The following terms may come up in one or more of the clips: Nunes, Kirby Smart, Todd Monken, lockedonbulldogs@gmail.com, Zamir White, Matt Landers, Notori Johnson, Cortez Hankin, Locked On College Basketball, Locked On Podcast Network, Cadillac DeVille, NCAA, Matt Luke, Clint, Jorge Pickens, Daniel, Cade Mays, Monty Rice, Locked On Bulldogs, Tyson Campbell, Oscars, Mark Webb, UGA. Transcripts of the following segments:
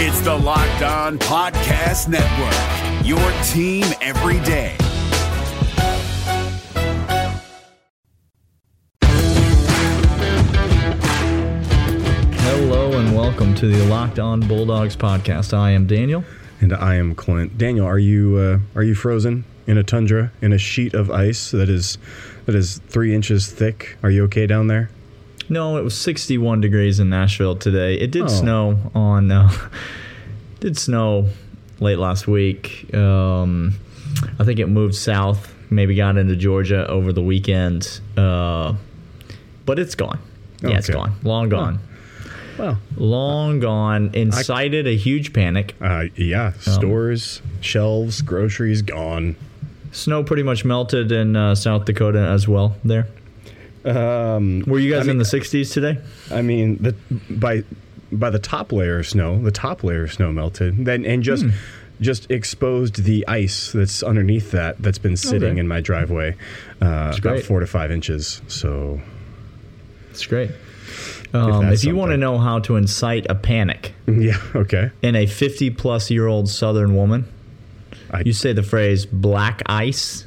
It's the Locked On Podcast Network, your team every day. Hello and welcome to the Locked On Bulldogs podcast. I am Daniel. And I am Clint. Daniel, are you frozen in a tundra, in a sheet of ice that is 3 inches thick? Are you okay down there? No, it was 61 degrees in Nashville today. It did snow on. Did snow late last week. I think it moved south. Maybe got into Georgia over the weekend. But it's gone. Yeah, okay. It's gone. Long gone. Well, long gone. Incited a huge panic. Yeah, stores, shelves, groceries gone. Snow pretty much melted in South Dakota as well there. Were you guys in the 60s today? I mean, by the top layer of snow, melted. Then and just exposed the ice that's underneath that's been sitting in my driveway, about 4 to 5 inches. So it's great. If you want to know how to incite a panic, in a 50-plus-year-old Southern woman, you say the phrase "black ice,"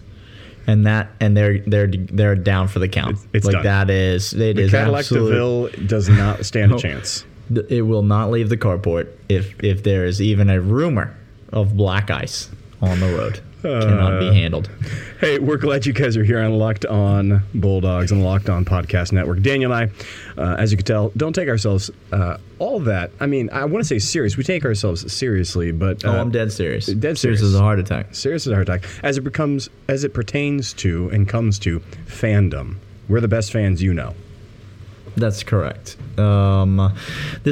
and that, and they're down for the count. It's like done. It is Cadillac DeVille does not stand a chance. It will not leave the carport if there is even a rumor of black ice on the road. Cannot be handled. Hey, we're glad you guys are here on Locked On Bulldogs and Locked On Podcast Network. Daniel and I, as you can tell, don't take ourselves all that. I mean, I want to say serious. We take ourselves seriously, but I'm dead serious. Dead serious. Serious is a heart attack. Serious is a heart attack. As it pertains to and comes to fandom, we're the best fans you know. That's correct. This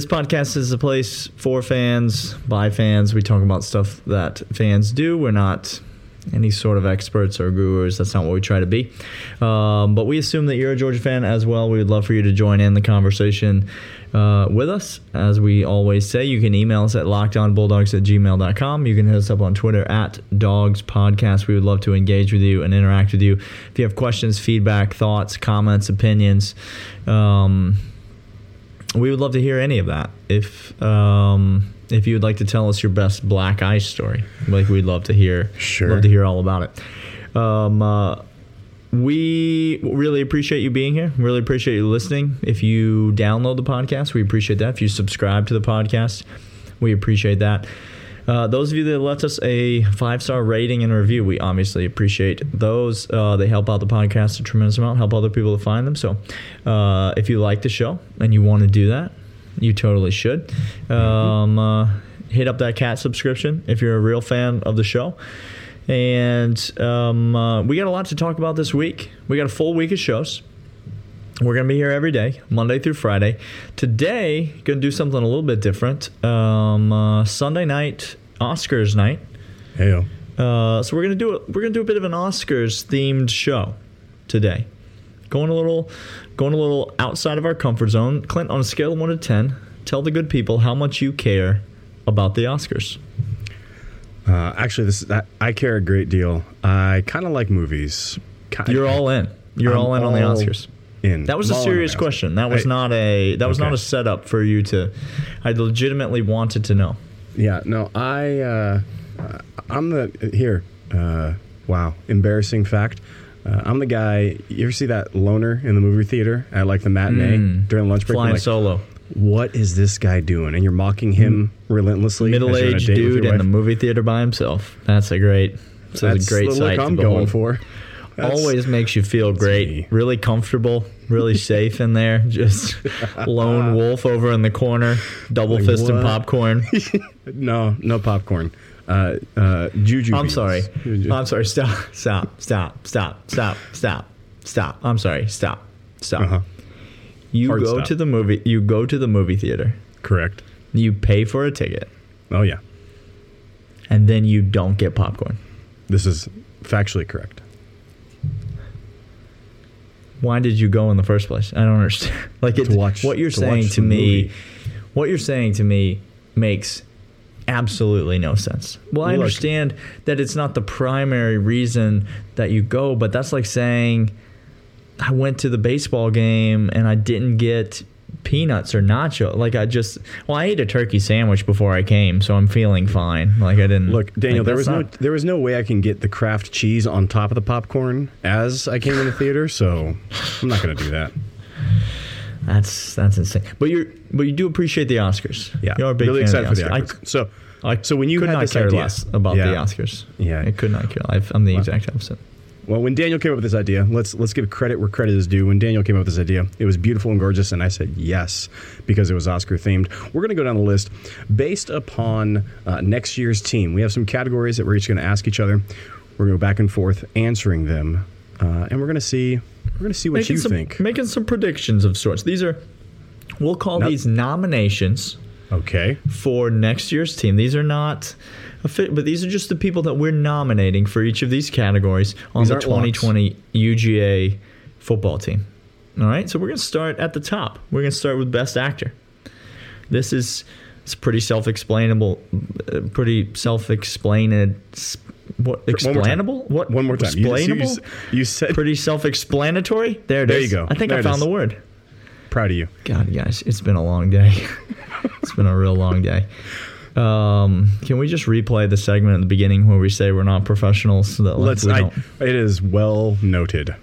podcast is a place for fans, by fans. We talk about stuff that fans do. We're not any sort of experts or gurus. That's not what we try to be. But we assume that you're a Georgia fan as well. We would love for you to join in the conversation with us. As we always say, you can email us at lockedonbulldogs@gmail.com. You can hit us up on Twitter at @dawgspodcast. We would love to engage with you and interact with you. If you have questions, feedback, thoughts, comments, opinions, we would love to hear any of that. If you would like to tell us your best black ice story, we'd love to hear. Sure. Love to hear all about it. We really appreciate you being here. Really appreciate you listening. If you download the podcast, we appreciate that. If you subscribe to the podcast, we appreciate that. Those of you that left us a 5-star rating and review, we obviously appreciate those. They help out the podcast a tremendous amount, help other people to find them. So if you like the show and you want to do that, you totally should. Hit up that cat subscription if you're a real fan of the show. And we got a lot to talk about this week. We got a full week of shows. We're going to be here every day, Monday through Friday. Today, going to do something a little bit different. Sunday night, Oscars night. Hey-o. So we're going to do a bit of an Oscars themed show today. Going a little outside of our comfort zone. Clint, on a scale of 1 to 10, tell the good people how much you care about the Oscars. Actually, I care a great deal. I kind of like movies. You're all in. I'm all in on the Oscars. In. That was a serious question. That was not a setup for you to. I legitimately wanted to know. Yeah. No. I'm the here. Wow. Embarrassing fact. I'm the guy. You ever see that loner in the movie theater at like the matinee during lunch break? Flying solo. What is this guy doing? And you're mocking him relentlessly. Middle-aged dude in the movie theater by himself. That's a great sight to behold. That's the look I'm going for. Always makes you feel great. Me. Really comfortable. Really safe in there. Just lone wolf over in the corner. Double fist and popcorn. No popcorn. Juju. I'm beans. Sorry. Juju. I'm sorry. Stop. I'm sorry. Stop. Uh-huh. You go to the movie theater. Correct. You pay for a ticket. Oh yeah. And then you don't get popcorn. This is factually correct. Why did you go in the first place? I don't understand. What you're saying to me makes absolutely no sense. Well, I understand that it's not the primary reason that you go, but that's like saying I went to the baseball game and I didn't get peanuts or nacho. Like, I just, well, I ate a turkey sandwich before I came, so I'm feeling fine. Like, I didn't. Look, Daniel, there was no way I can get the Kraft cheese on top of the popcorn as I came in the theater, so I'm not going to do that. That's insane. But you do appreciate the Oscars. Yeah, you're a big really fan excited of the Oscars. For the Oscars. So when you could had not this care idea less about the Oscars, I could not care. I'm the exact opposite. Well, when Daniel came up with this idea, let's give credit where credit is due. When Daniel came up with this idea, it was beautiful and gorgeous, and I said yes because it was Oscar-themed. We're going to go down the list based upon next year's team. We have some categories that we're each going to ask each other. We're going to go back and forth answering them, and we're going to see what you think. Making some predictions of sorts. These are, we'll call these nominations. Okay. For next year's team. These are not, but these are just the people that we're nominating for each of these categories on the 2020 UGA football team. All right, so we're going to start at the top. We're going to start with Best Actor. This is pretty self-explanatory. There it is. There you go. I think I found the word. Proud of you. God, guys, it's been a long day. It's been a real long day. Can we just replay the segment at the beginning where we say we're not professionals? So that, like, it is well noted.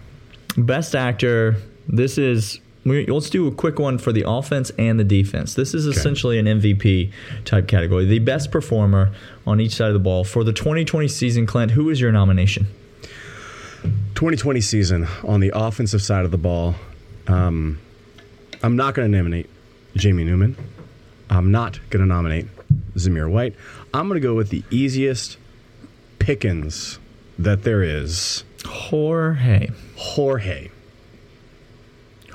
Best actor. This is. Let's do a quick one for the offense and the defense. This is essentially an MVP type category. The best performer on each side of the ball for the 2020 season. Clint, who is your nomination? 2020 season on the offensive side of the ball. I'm not going to nominate Jamie Newman. I'm not going to nominate Zamir White. I'm going to go with the easiest Pickens that there is. Jorge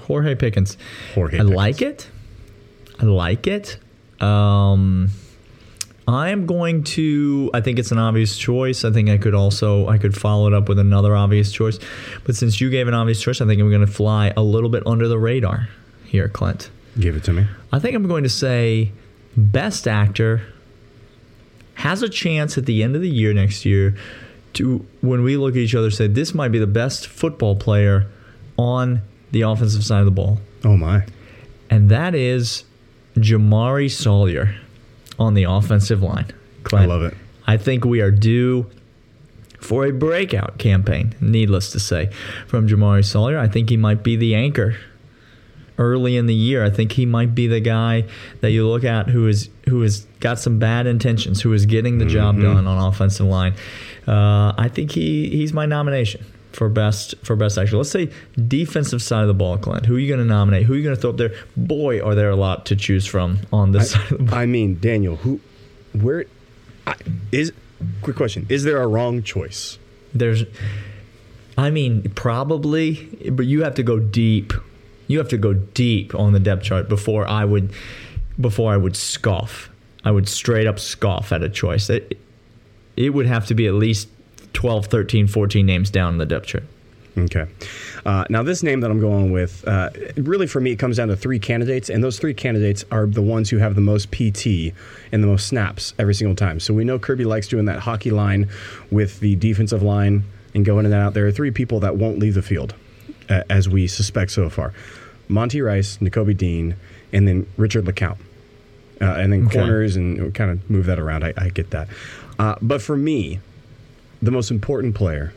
Pickens. Pickens. I like it. I'm going to, I think it's an obvious choice. I think I could follow it up with another obvious choice. But since you gave an obvious choice, I think I'm going to fly a little bit under the radar here, Clint. Give it to me. I think I'm going to say best actor has a chance at the end of the year next year to, when we look at each other, say this might be the best football player on the offensive side of the ball. Oh, my. And that is Jamaree Salyer on the offensive line. Clint, I love it. I think we are due for a breakout campaign, needless to say, from Jamaree Salyer. I think he might be the anchor early in the year. I think he might be the guy that you look at who has got some bad intentions, who is getting the job done on offensive line. I think he's my nomination for best actor. Let's say defensive side of the ball, Clint. Who are you going to nominate? Who are you going to throw up there? Boy, are there a lot to choose from on this side of the ball. I mean, Daniel, quick question, is there a wrong choice? Probably, but you have to go deep. You have to go deep on the depth chart before I would scoff. I would straight up scoff at a choice. It would have to be at least 12, 13, 14 names down in the depth chart. Okay. Now, this name that I'm going with, really for me, it comes down to three candidates, and those three candidates are the ones who have the most PT and the most snaps every single time. So we know Kirby likes doing that hockey line with the defensive line and going in and out. There are three people that won't leave the field, as we suspect so far. Monty Rice, Nakobe Dean, and then Richard LeCounte. And then corners, and kind of move that around. I get that. But for me, the most important player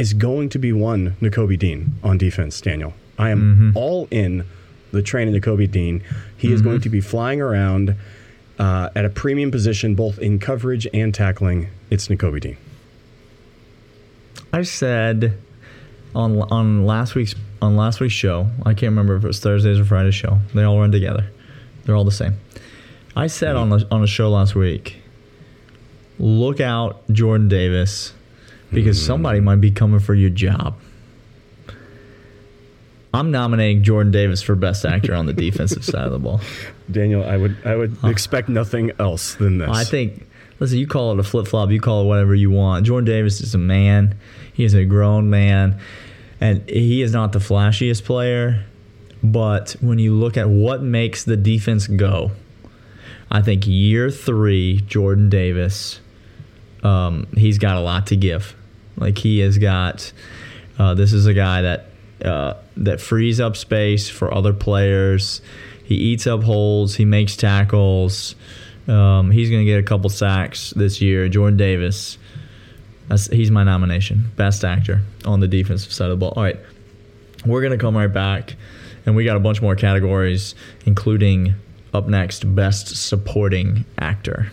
is going to be one Nakobe Dean on defense, Daniel. I am all in the train of Nakobe Dean. He is going to be flying around at a premium position, both in coverage and tackling. It's Nakobe Dean. I said on last week's show, I can't remember if it was Thursday's or Friday's show. They all run together. They're all the same. I said on a show last week, look out, Jordan Davis, because somebody might be coming for your job. I'm nominating Jordan Davis for best actor on the defensive side of the ball. Daniel, I would expect nothing else than this. I think. Listen, you call it a flip-flop, you call it whatever you want. Jordan Davis is a man. He is a grown man. And he is not the flashiest player. But when you look at what makes the defense go, I think year three, Jordan Davis, he's got a lot to give. Like, he has got, this is a guy that that frees up space for other players. He eats up holds. He makes tackles. He's going to get a couple sacks this year. Jordan Davis, he's my nomination. Best actor on the defensive side of the ball. All right, we're going to come right back, and we got a bunch more categories, including up next, Best Supporting Actor.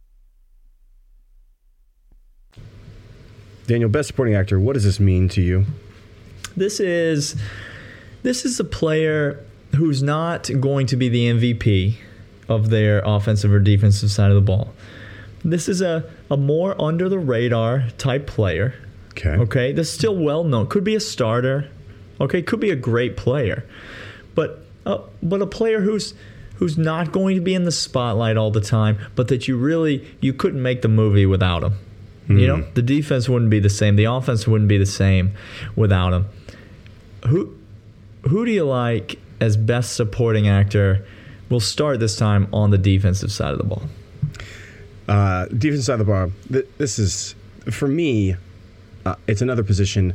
Daniel, Best Supporting Actor, what does this mean to you? This is a player who's not going to be the MVP of their offensive or defensive side of the ball. This is a more under-the-radar type player. Okay. That's still well-known. Could be a starter. Okay. Could be a great player. But a player who's not going to be in the spotlight all the time, but that you couldn't make the movie without him. You know, the defense wouldn't be the same. The offense wouldn't be the same without him. Who do you like as Best Supporting Actor? We'll start this time on the defensive side of the ball. Defensive side of the ball. This is, for me, it's another position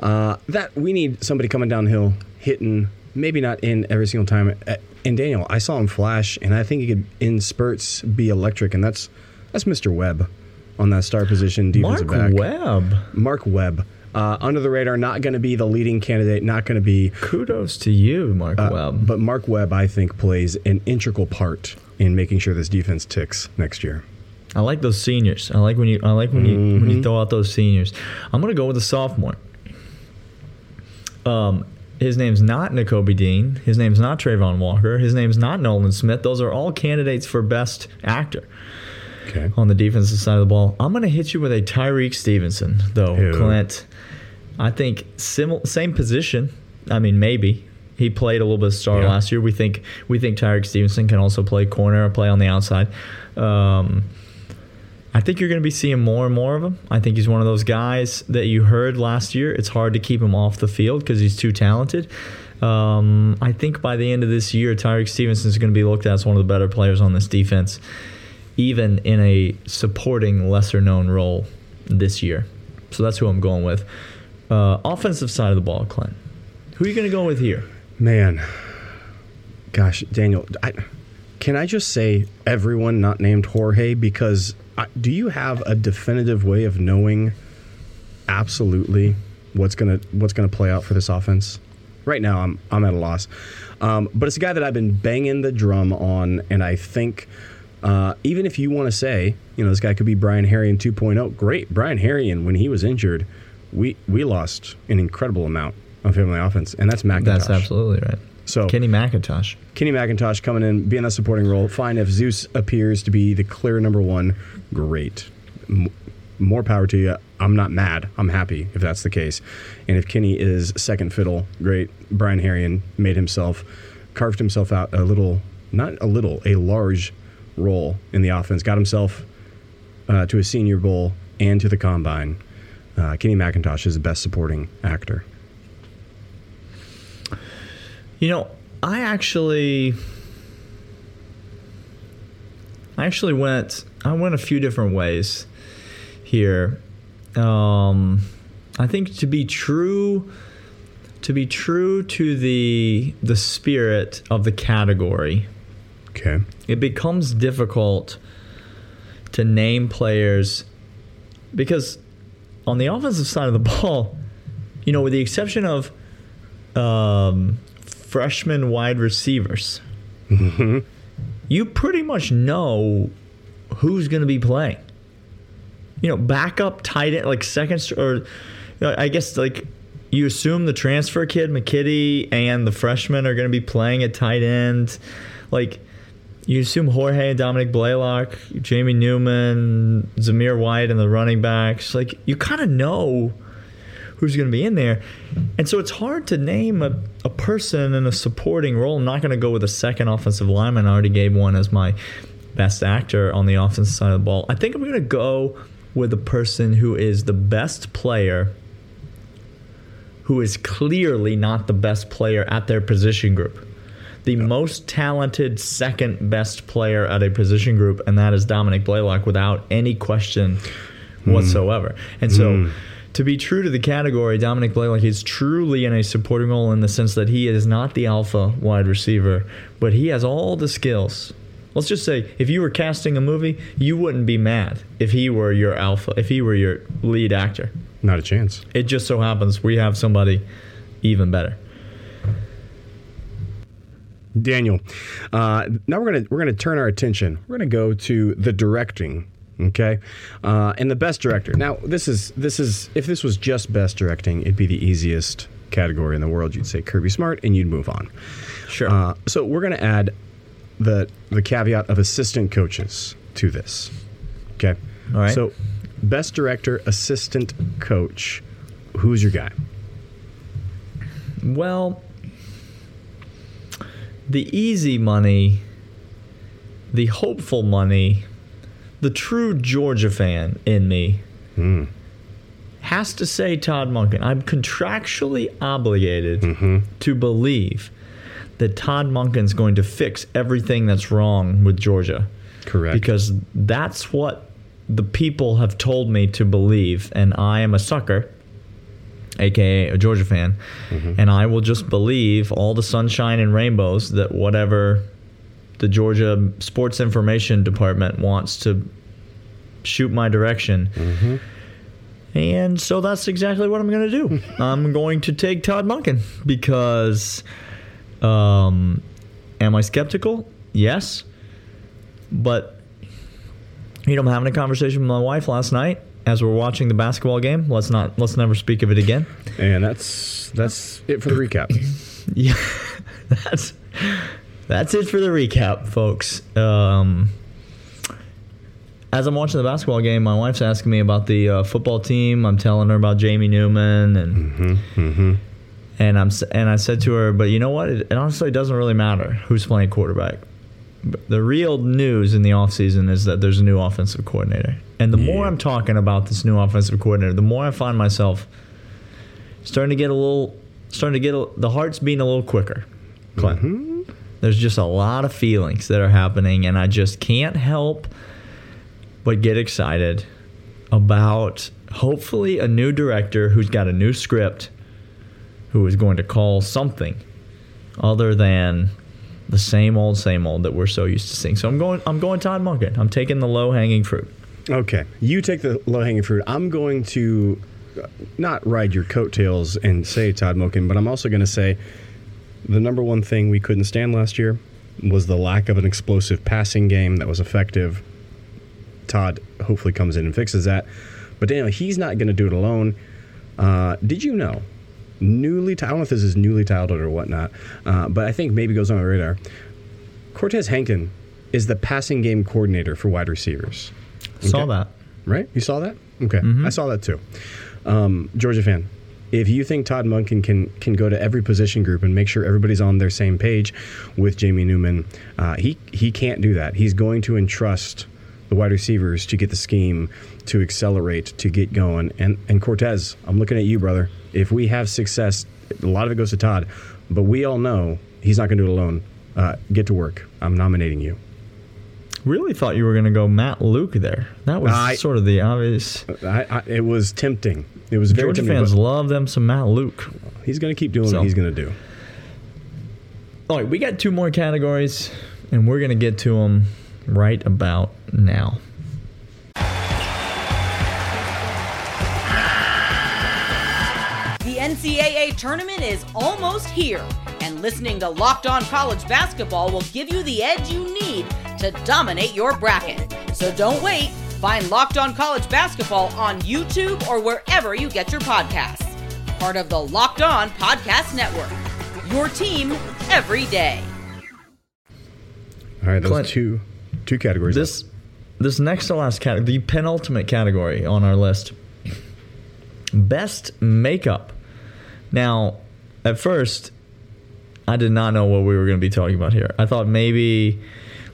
that we need somebody coming downhill, hitting, maybe not in every single time. And Daniel, I saw him flash, and I think he could, in spurts, be electric, and that's Mr. Webb. On that star position, defensive back. Mark Webb. Under the radar, not going to be the leading candidate, not going to be... Kudos to you, Mark Webb. But Mark Webb, I think, plays an integral part in making sure this defense ticks next year. I like those seniors. I like when you throw out those seniors. I'm going to go with a sophomore. His name's not Nakobe Dean. His name's not Trayvon Walker. His name's not Nolan Smith. Those are all candidates for Best Actor. Okay. On the defensive side of the ball, I'm going to hit you with a Tyrique Stevenson, though. Ew. Clint, I think same position. I mean, maybe he played a little bit of star last year. We think Tyrique Stevenson can also play corner or play on the outside. I think you're going to be seeing more and more of him. I think he's one of those guys that you heard last year. It's hard to keep him off the field because he's too talented. I think by the end of this year, Tyrique Stevenson is going to be looked at as one of the better players on this defense, even in a supporting, lesser-known role this year. So that's who I'm going with. Offensive side of the ball, Clint. Who are you going to go with here? Man. Gosh, Daniel, can I just say everyone not named Jorge? Because do you have a definitive way of knowing absolutely what's gonna play out for this offense? Right now, I'm at a loss. But it's a guy that I've been banging the drum on, and I think... even if you want to say, you know, this guy could be Brian Herrien 2.0, great. Brian Herrien, when he was injured, we lost an incredible amount of him on the offense, and that's McIntosh. That's absolutely right. So Kenny McIntosh coming in, being that supporting role, fine. If Zeus appears to be the clear #1, great. More power to you. I'm not mad. I'm happy if that's the case. And if Kenny is second fiddle, great. Brian Herrien carved himself out a large role in the offense, got himself to a Senior Bowl and to the Combine. Kenny McIntosh is the Best Supporting Actor. You know, I went a few different ways here. I think to be true to the spirit of the category, okay, it becomes difficult to name players because on the offensive side of the ball, you know, with the exception of freshman wide receivers, you pretty much know who's going to be playing. You know, backup tight end, like second, or you know, I guess like you assume the transfer kid, McKitty, and the freshmen are going to be playing at tight end. Like, you assume Jorge, Dominic Blaylock, Jamie Newman, Zamir White, and the running backs. Like, you kind of know who's going to be in there. And so it's hard to name a person in a supporting role. I'm not going to go with a second offensive lineman. I already gave one as my best actor on the offensive side of the ball. I think I'm going to go with a person who is the best player, who is clearly not the best player at their position group. The most talented second best player at a position group, and that is Dominic Blaylock without any question whatsoever. And so to be true to the category, Dominic Blaylock is truly in a supporting role in the sense that he is not the alpha wide receiver, but he has all the skills. Let's just say if you were casting a movie, you wouldn't be mad if he were your alpha, if he were your lead actor. Not a chance. It just so happens we have somebody even better. Daniel, now we're gonna turn our attention. We're gonna go to the directing, okay, and the best director. Now this is if this was just best directing, it'd be the easiest category in the world. You'd say Kirby Smart, and you'd move on. Sure. So we're gonna add the caveat of assistant coaches to this. Okay. All right. So best director, assistant coach. Who's your guy? Well, the easy money, the hopeful money, the true Georgia fan in me has to say Todd Monken. I'm contractually obligated to believe that Todd Monken's going to fix everything that's wrong with Georgia. Correct. Because that's what the people have told me to believe, and I am a sucker, AKA a Georgia fan, and I will just believe all the sunshine and rainbows that whatever the Georgia Sports Information Department wants to shoot my direction. And so that's exactly what I'm going to do. I'm going to take Todd Monken because am I skeptical? Yes. But, you know, I'm having a conversation with my wife last night as we're watching the basketball game. Let's never speak of it again. And that's it for the recap. Yeah, that's it for the recap, folks. As I'm watching the basketball game, my wife's asking me about the football team. I'm telling her about Jamie Newman, and I said to her, but you know what? It honestly doesn't really matter who's playing quarterback. The real news in the offseason is that there's a new offensive coordinator. And the more I'm talking about this new offensive coordinator, the more I find myself the heart's beating a little quicker, Clint. There's just a lot of feelings that are happening, and I just can't help but get excited about hopefully a new director who's got a new script, who is going to call something other than the same old that we're so used to seeing. So I'm going Todd Monken. I'm taking the low-hanging fruit. Okay. You take the low-hanging fruit. I'm going to not ride your coattails and say Todd Monken, but I'm also going to say the number one thing we couldn't stand last year was the lack of an explosive passing game that was effective. Todd hopefully comes in and fixes that. But Daniel, he's not going to do it alone. Did you know? I don't know if this is newly titled or whatnot, but I think maybe goes on the radar. Cortez Hankin is the passing game coordinator for wide receivers. Okay. Saw that. Right? You saw that? Okay. I saw that too. Georgia fan, if you think Todd Monken can go to every position group and make sure everybody's on their same page with Jamie Newman, he can't do that. He's going to entrust the wide receivers to get the scheme, to accelerate, to get going. And Cortez, I'm looking at you, brother. If we have success, a lot of it goes to Todd, but we all know he's not going to do it alone. Get to work. I'm nominating you. Really thought you were going to go Matt Luke there. That was sort of the obvious. It was tempting. It was very tempting. Georgia fans love them some Matt Luke. He's going to keep doing what he's going to do. All right, we got two more categories, and we're going to get to them right about now. NCAA tournament is almost here, and listening to Locked On College Basketball will give you the edge you need to dominate your bracket. So don't wait. Find Locked On College Basketball on YouTube or wherever you get your podcasts. Part of the Locked On Podcast Network. Your team every day. All right, those Clint, two categories. This next to last category, the penultimate category on our list, Best makeup. Now, at first, I did not know what we were going to be talking about here. I thought maybe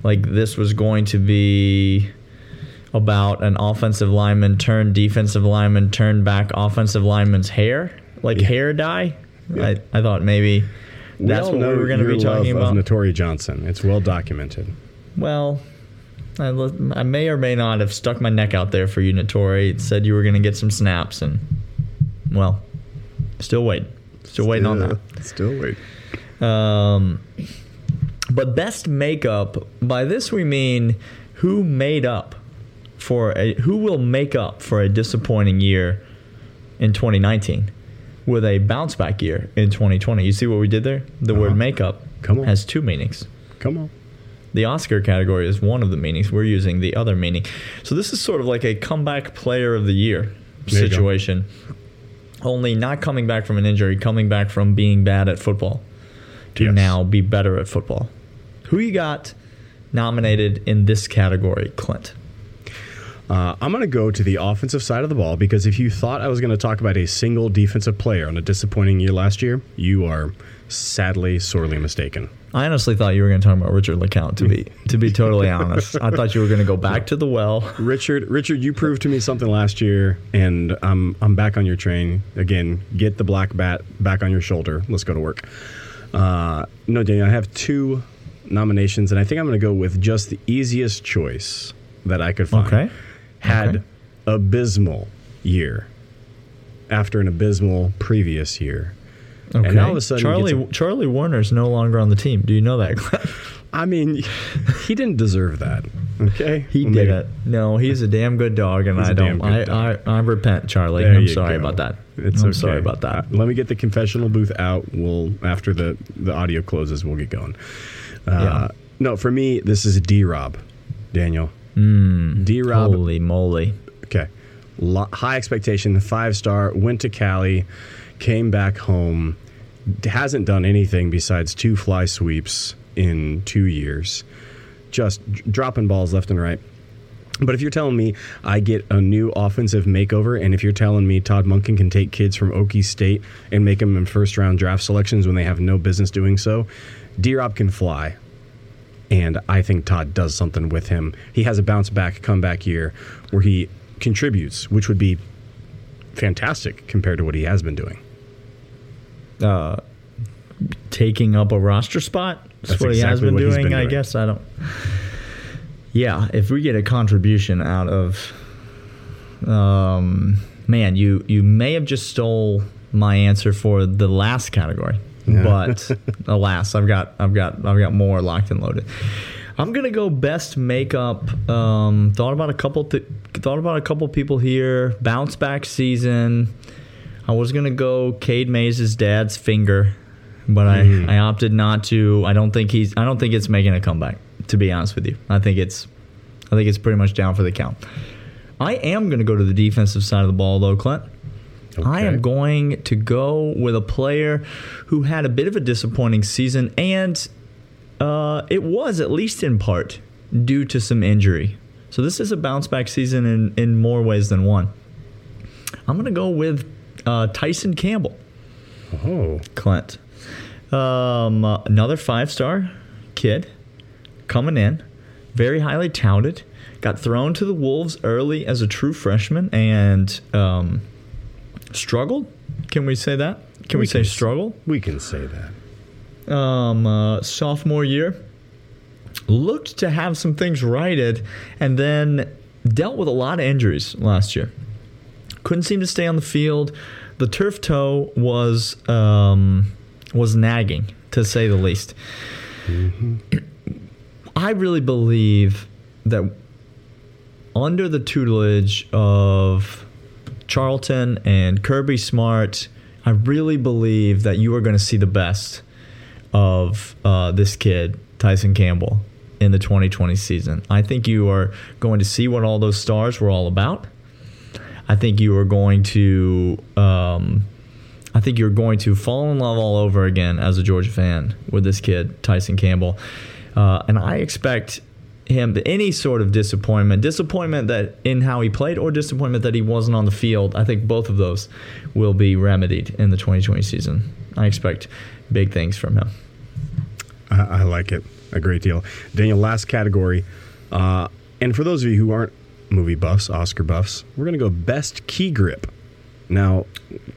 like this was going to be about an offensive lineman turned defensive lineman turned back offensive lineman's hair, like hair dye. Yeah. I thought maybe that's what we were going to be talking about. Notori Johnson. It's well documented. Well, I may or may not have stuck my neck out there for you, Notori. It said you were going to get some snaps, and, well, still waiting on that. Still waiting. But best makeup, by this we mean who will make up for a disappointing year in 2019 with a bounce back year in 2020. You see what we did there? The word makeup has two meanings. Come on. The Oscar category is one of the meanings. We're using the other meaning. So this is sort of like a comeback player of the year situation. Only not coming back from an injury, coming back from being bad at football to now be better at football. Who you got nominated in this category, Clint? I'm going to go to the offensive side of the ball, because if you thought I was going to talk about a single defensive player on a disappointing year last year, you are sadly, sorely mistaken. I honestly thought you were going to talk about Richard LeCounte, to be totally honest. I thought you were going to go back to the well. Richard, you proved to me something last year, and I'm back on your train. Again, get the black bat back on your shoulder. Let's go to work. No, Daniel, I have two nominations, and I think I'm going to go with just the easiest choice that I could find. Okay. Had abysmal year after an abysmal previous year. Okay. And all of a sudden Charlie Warner's no longer on the team. Do you know that, Glenn? I mean, he didn't deserve that. Okay? He did it. No, he's a damn good dog, and I repent, Charlie. I'm sorry about that. I'm sorry about that. Let me get the confessional booth out. We'll, after the audio closes, we'll get going. No, for me, this is D-Rob, Daniel. D-Rob. Holy moly. Okay. High expectation, 5-star, went to Cali, came back home, hasn't done anything besides 2 fly sweeps in 2 years, just dropping balls left and right. But if you're telling me I get a new offensive makeover, and if you're telling me Todd Monken can take kids from Okie State and make them in first-round draft selections when they have no business doing so, D-Rob can fly. And I think Todd does something with him. He has a bounce-back, comeback year where he contributes, which would be fantastic compared to what he has been doing. Taking up a roster spot? That's what exactly he has been doing, I guess. I don't... Yeah, if we get a contribution out of... man, you may have just stole my answer for the last category. Yeah. But alas, I've got more locked and loaded. I'm gonna go best makeup. Thought about a couple people here. Bounce back season. I was gonna go Cade Mays' dad's finger, but I opted not to. I don't think it's making a comeback. To be honest with you, I think it's pretty much down for the count. I am gonna go to the defensive side of the ball though, Clint. Okay. I am going to go with a player who had a bit of a disappointing season, and it was at least in part due to some injury. So this is a bounce-back season in more ways than one. I'm going to go with Tyson Campbell. Oh. Clint. Another 5-star kid coming in, very highly touted, got thrown to the Wolves early as a true freshman, and... struggled? Can we say that? Can we say struggle? We can say that. Sophomore year, looked to have some things righted, and then dealt with a lot of injuries last year. Couldn't seem to stay on the field. The turf toe was nagging, to say the least. Mm-hmm. I really believe that under the tutelage of Charlton and Kirby Smart, I really believe that you are going to see the best of this kid, Tyson Campbell, in the 2020 season. I think you are going to see what all those stars were all about. I think you are going to, fall in love all over again as a Georgia fan with this kid, Tyson Campbell, and I expect him to any sort of disappointment that in how he played or disappointment that he wasn't on the field, I think both of those will be remedied in the 2020 season. I expect big things from him. I like it a great deal. Daniel, last category. And for those of you who aren't movie buffs, Oscar buffs, we're going to go best key grip. Now,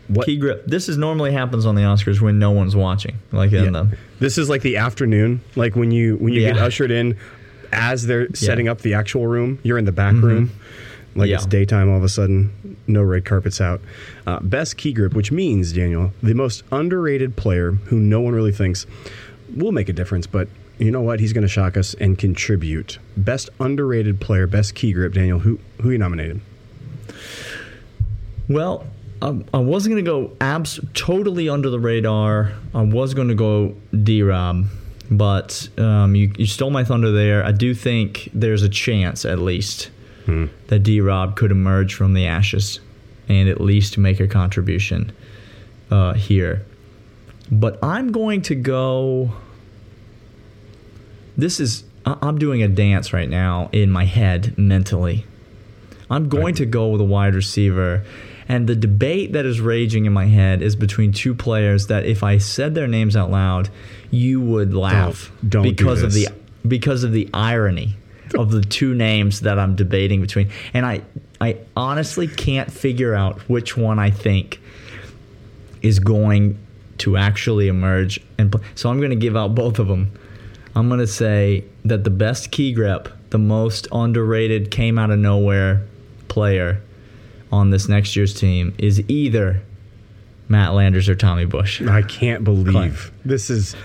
what key grip? This is normally happens on the Oscars when no one's watching, like in the. This is like the afternoon, like when you get ushered in, as they're setting up the actual room. You're in the back room, like it's daytime all of a sudden. No red carpet's out. Best key grip, which means, Daniel, the most underrated player who no one really thinks will make a difference, but you know what? He's going to shock us and contribute. Best underrated player, best key grip, Daniel. Who you nominated? Well, I wasn't going to go totally under the radar. I was going to go D-Rob, but you stole my thunder there. I do think there's a chance, at least, that D-Rob could emerge from the ashes and at least make a contribution here. But I'm going to go... I'm doing a dance right now in my head mentally. I'm going to go with a wide receiver. And the debate that is raging in my head is between two players that if I said their names out loud, you would laugh because of the irony of the two names that I'm debating between. And I honestly can't figure out which one I think is going to actually emerge. And play. So I'm going to give out both of them. I'm going to say that the best key grip, the most underrated, came out of nowhere player on this next year's team is either Matt Landers or Tommy Bush. I can't believe this is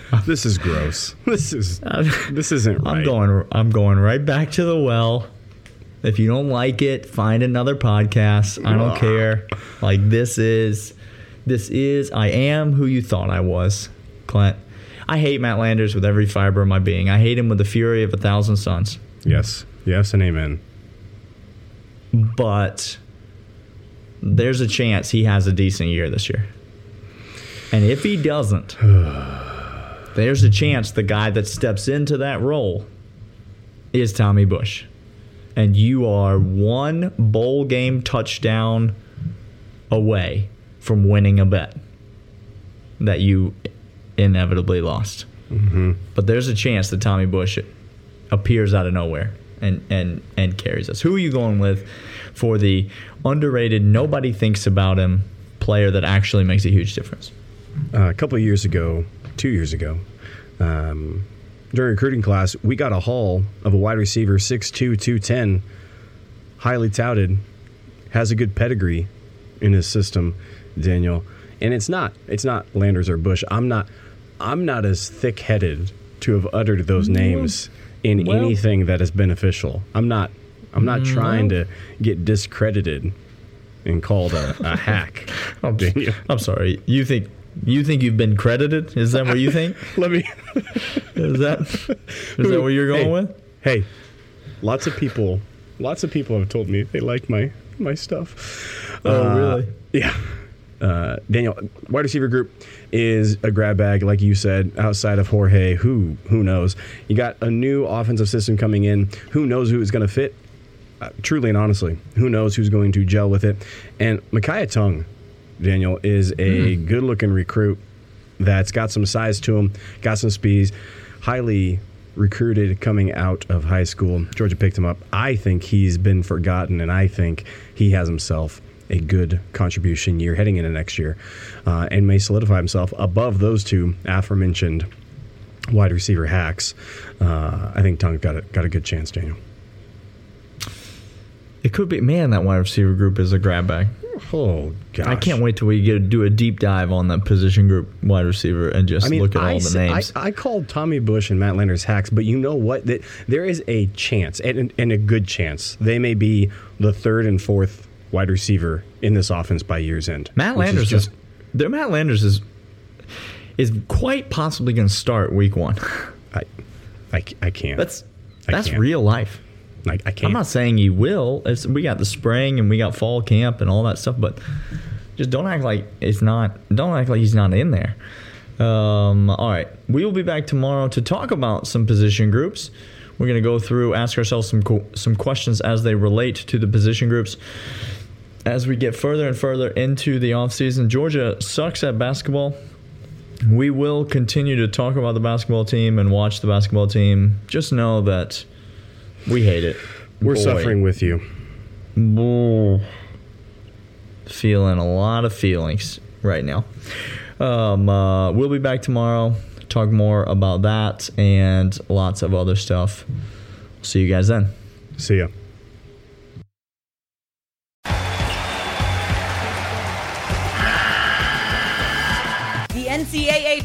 gross. This isn't right. I'm going right back to the well. If you don't like it, find another podcast. I don't care. Like this is I am who you thought I was, Clint. I hate Matt Landers with every fiber of my being. I hate him with the fury of 1,000 suns. Yes. Yes and amen. But there's a chance he has a decent year this year. And if he doesn't, there's a chance the guy that steps into that role is Tommy Bush. And you are one bowl game touchdown away from winning a bet that you inevitably lost. But there's a chance that Tommy Bush appears out of nowhere and carries us. Who are you going with for the underrated, nobody thinks about him player that actually makes a huge difference? A couple of years ago, 2 years ago, during recruiting class, we got a haul of a wide receiver, 6'2", 210, highly touted, has a good pedigree in his system, Daniel. And it's not Landers or Bush. I'm not as thick-headed to have uttered those names in anything that is beneficial. I'm not trying to get discredited and called a hack. I'm sorry. You think you've been credited? Is that what you think? Is that what you're going with? Hey, lots of people have told me they like my stuff. Oh, really? Yeah. Daniel, wide receiver group is a grab bag, like you said, outside of Jorge. Who knows? You got a new offensive system coming in. Who knows who is going to fit? Truly and honestly, who knows who's going to gel with it? And Micaiah Tongue, Daniel, is a good-looking recruit that's got some size to him, got some speed, highly recruited coming out of high school. Georgia picked him up. I think he's been forgotten, and I think he has himself a good contribution year heading into next year and may solidify himself above those two aforementioned wide receiver hacks. I think Tongue got a good chance, Daniel. It could be, man, that wide receiver group is a grab bag. Oh, gosh. I can't wait till we do a deep dive on that position group wide receiver and just look at all the names. I called Tommy Bush and Matt Landers hacks, but you know what? That there is a chance, and a good chance, they may be the third and fourth wide receiver in this offense by year's end. Matt Landers is quite possibly going to start week one. I can't. That's real life. I can't. I'm not saying he will. We got the spring and we got fall camp and all that stuff, but just don't act like it's not. Don't act like he's not in there. All right, we will be back tomorrow to talk about some position groups. We're going to go through, ask ourselves some questions as they relate to the position groups. As we get further and further into the offseason, Georgia sucks at basketball. We will continue to talk about the basketball team and watch the basketball team. Just know that we hate it. We're suffering with you. Boy. Feeling a lot of feelings right now. We'll be back tomorrow. Talk more about that and lots of other stuff. See you guys then. See ya. NCAA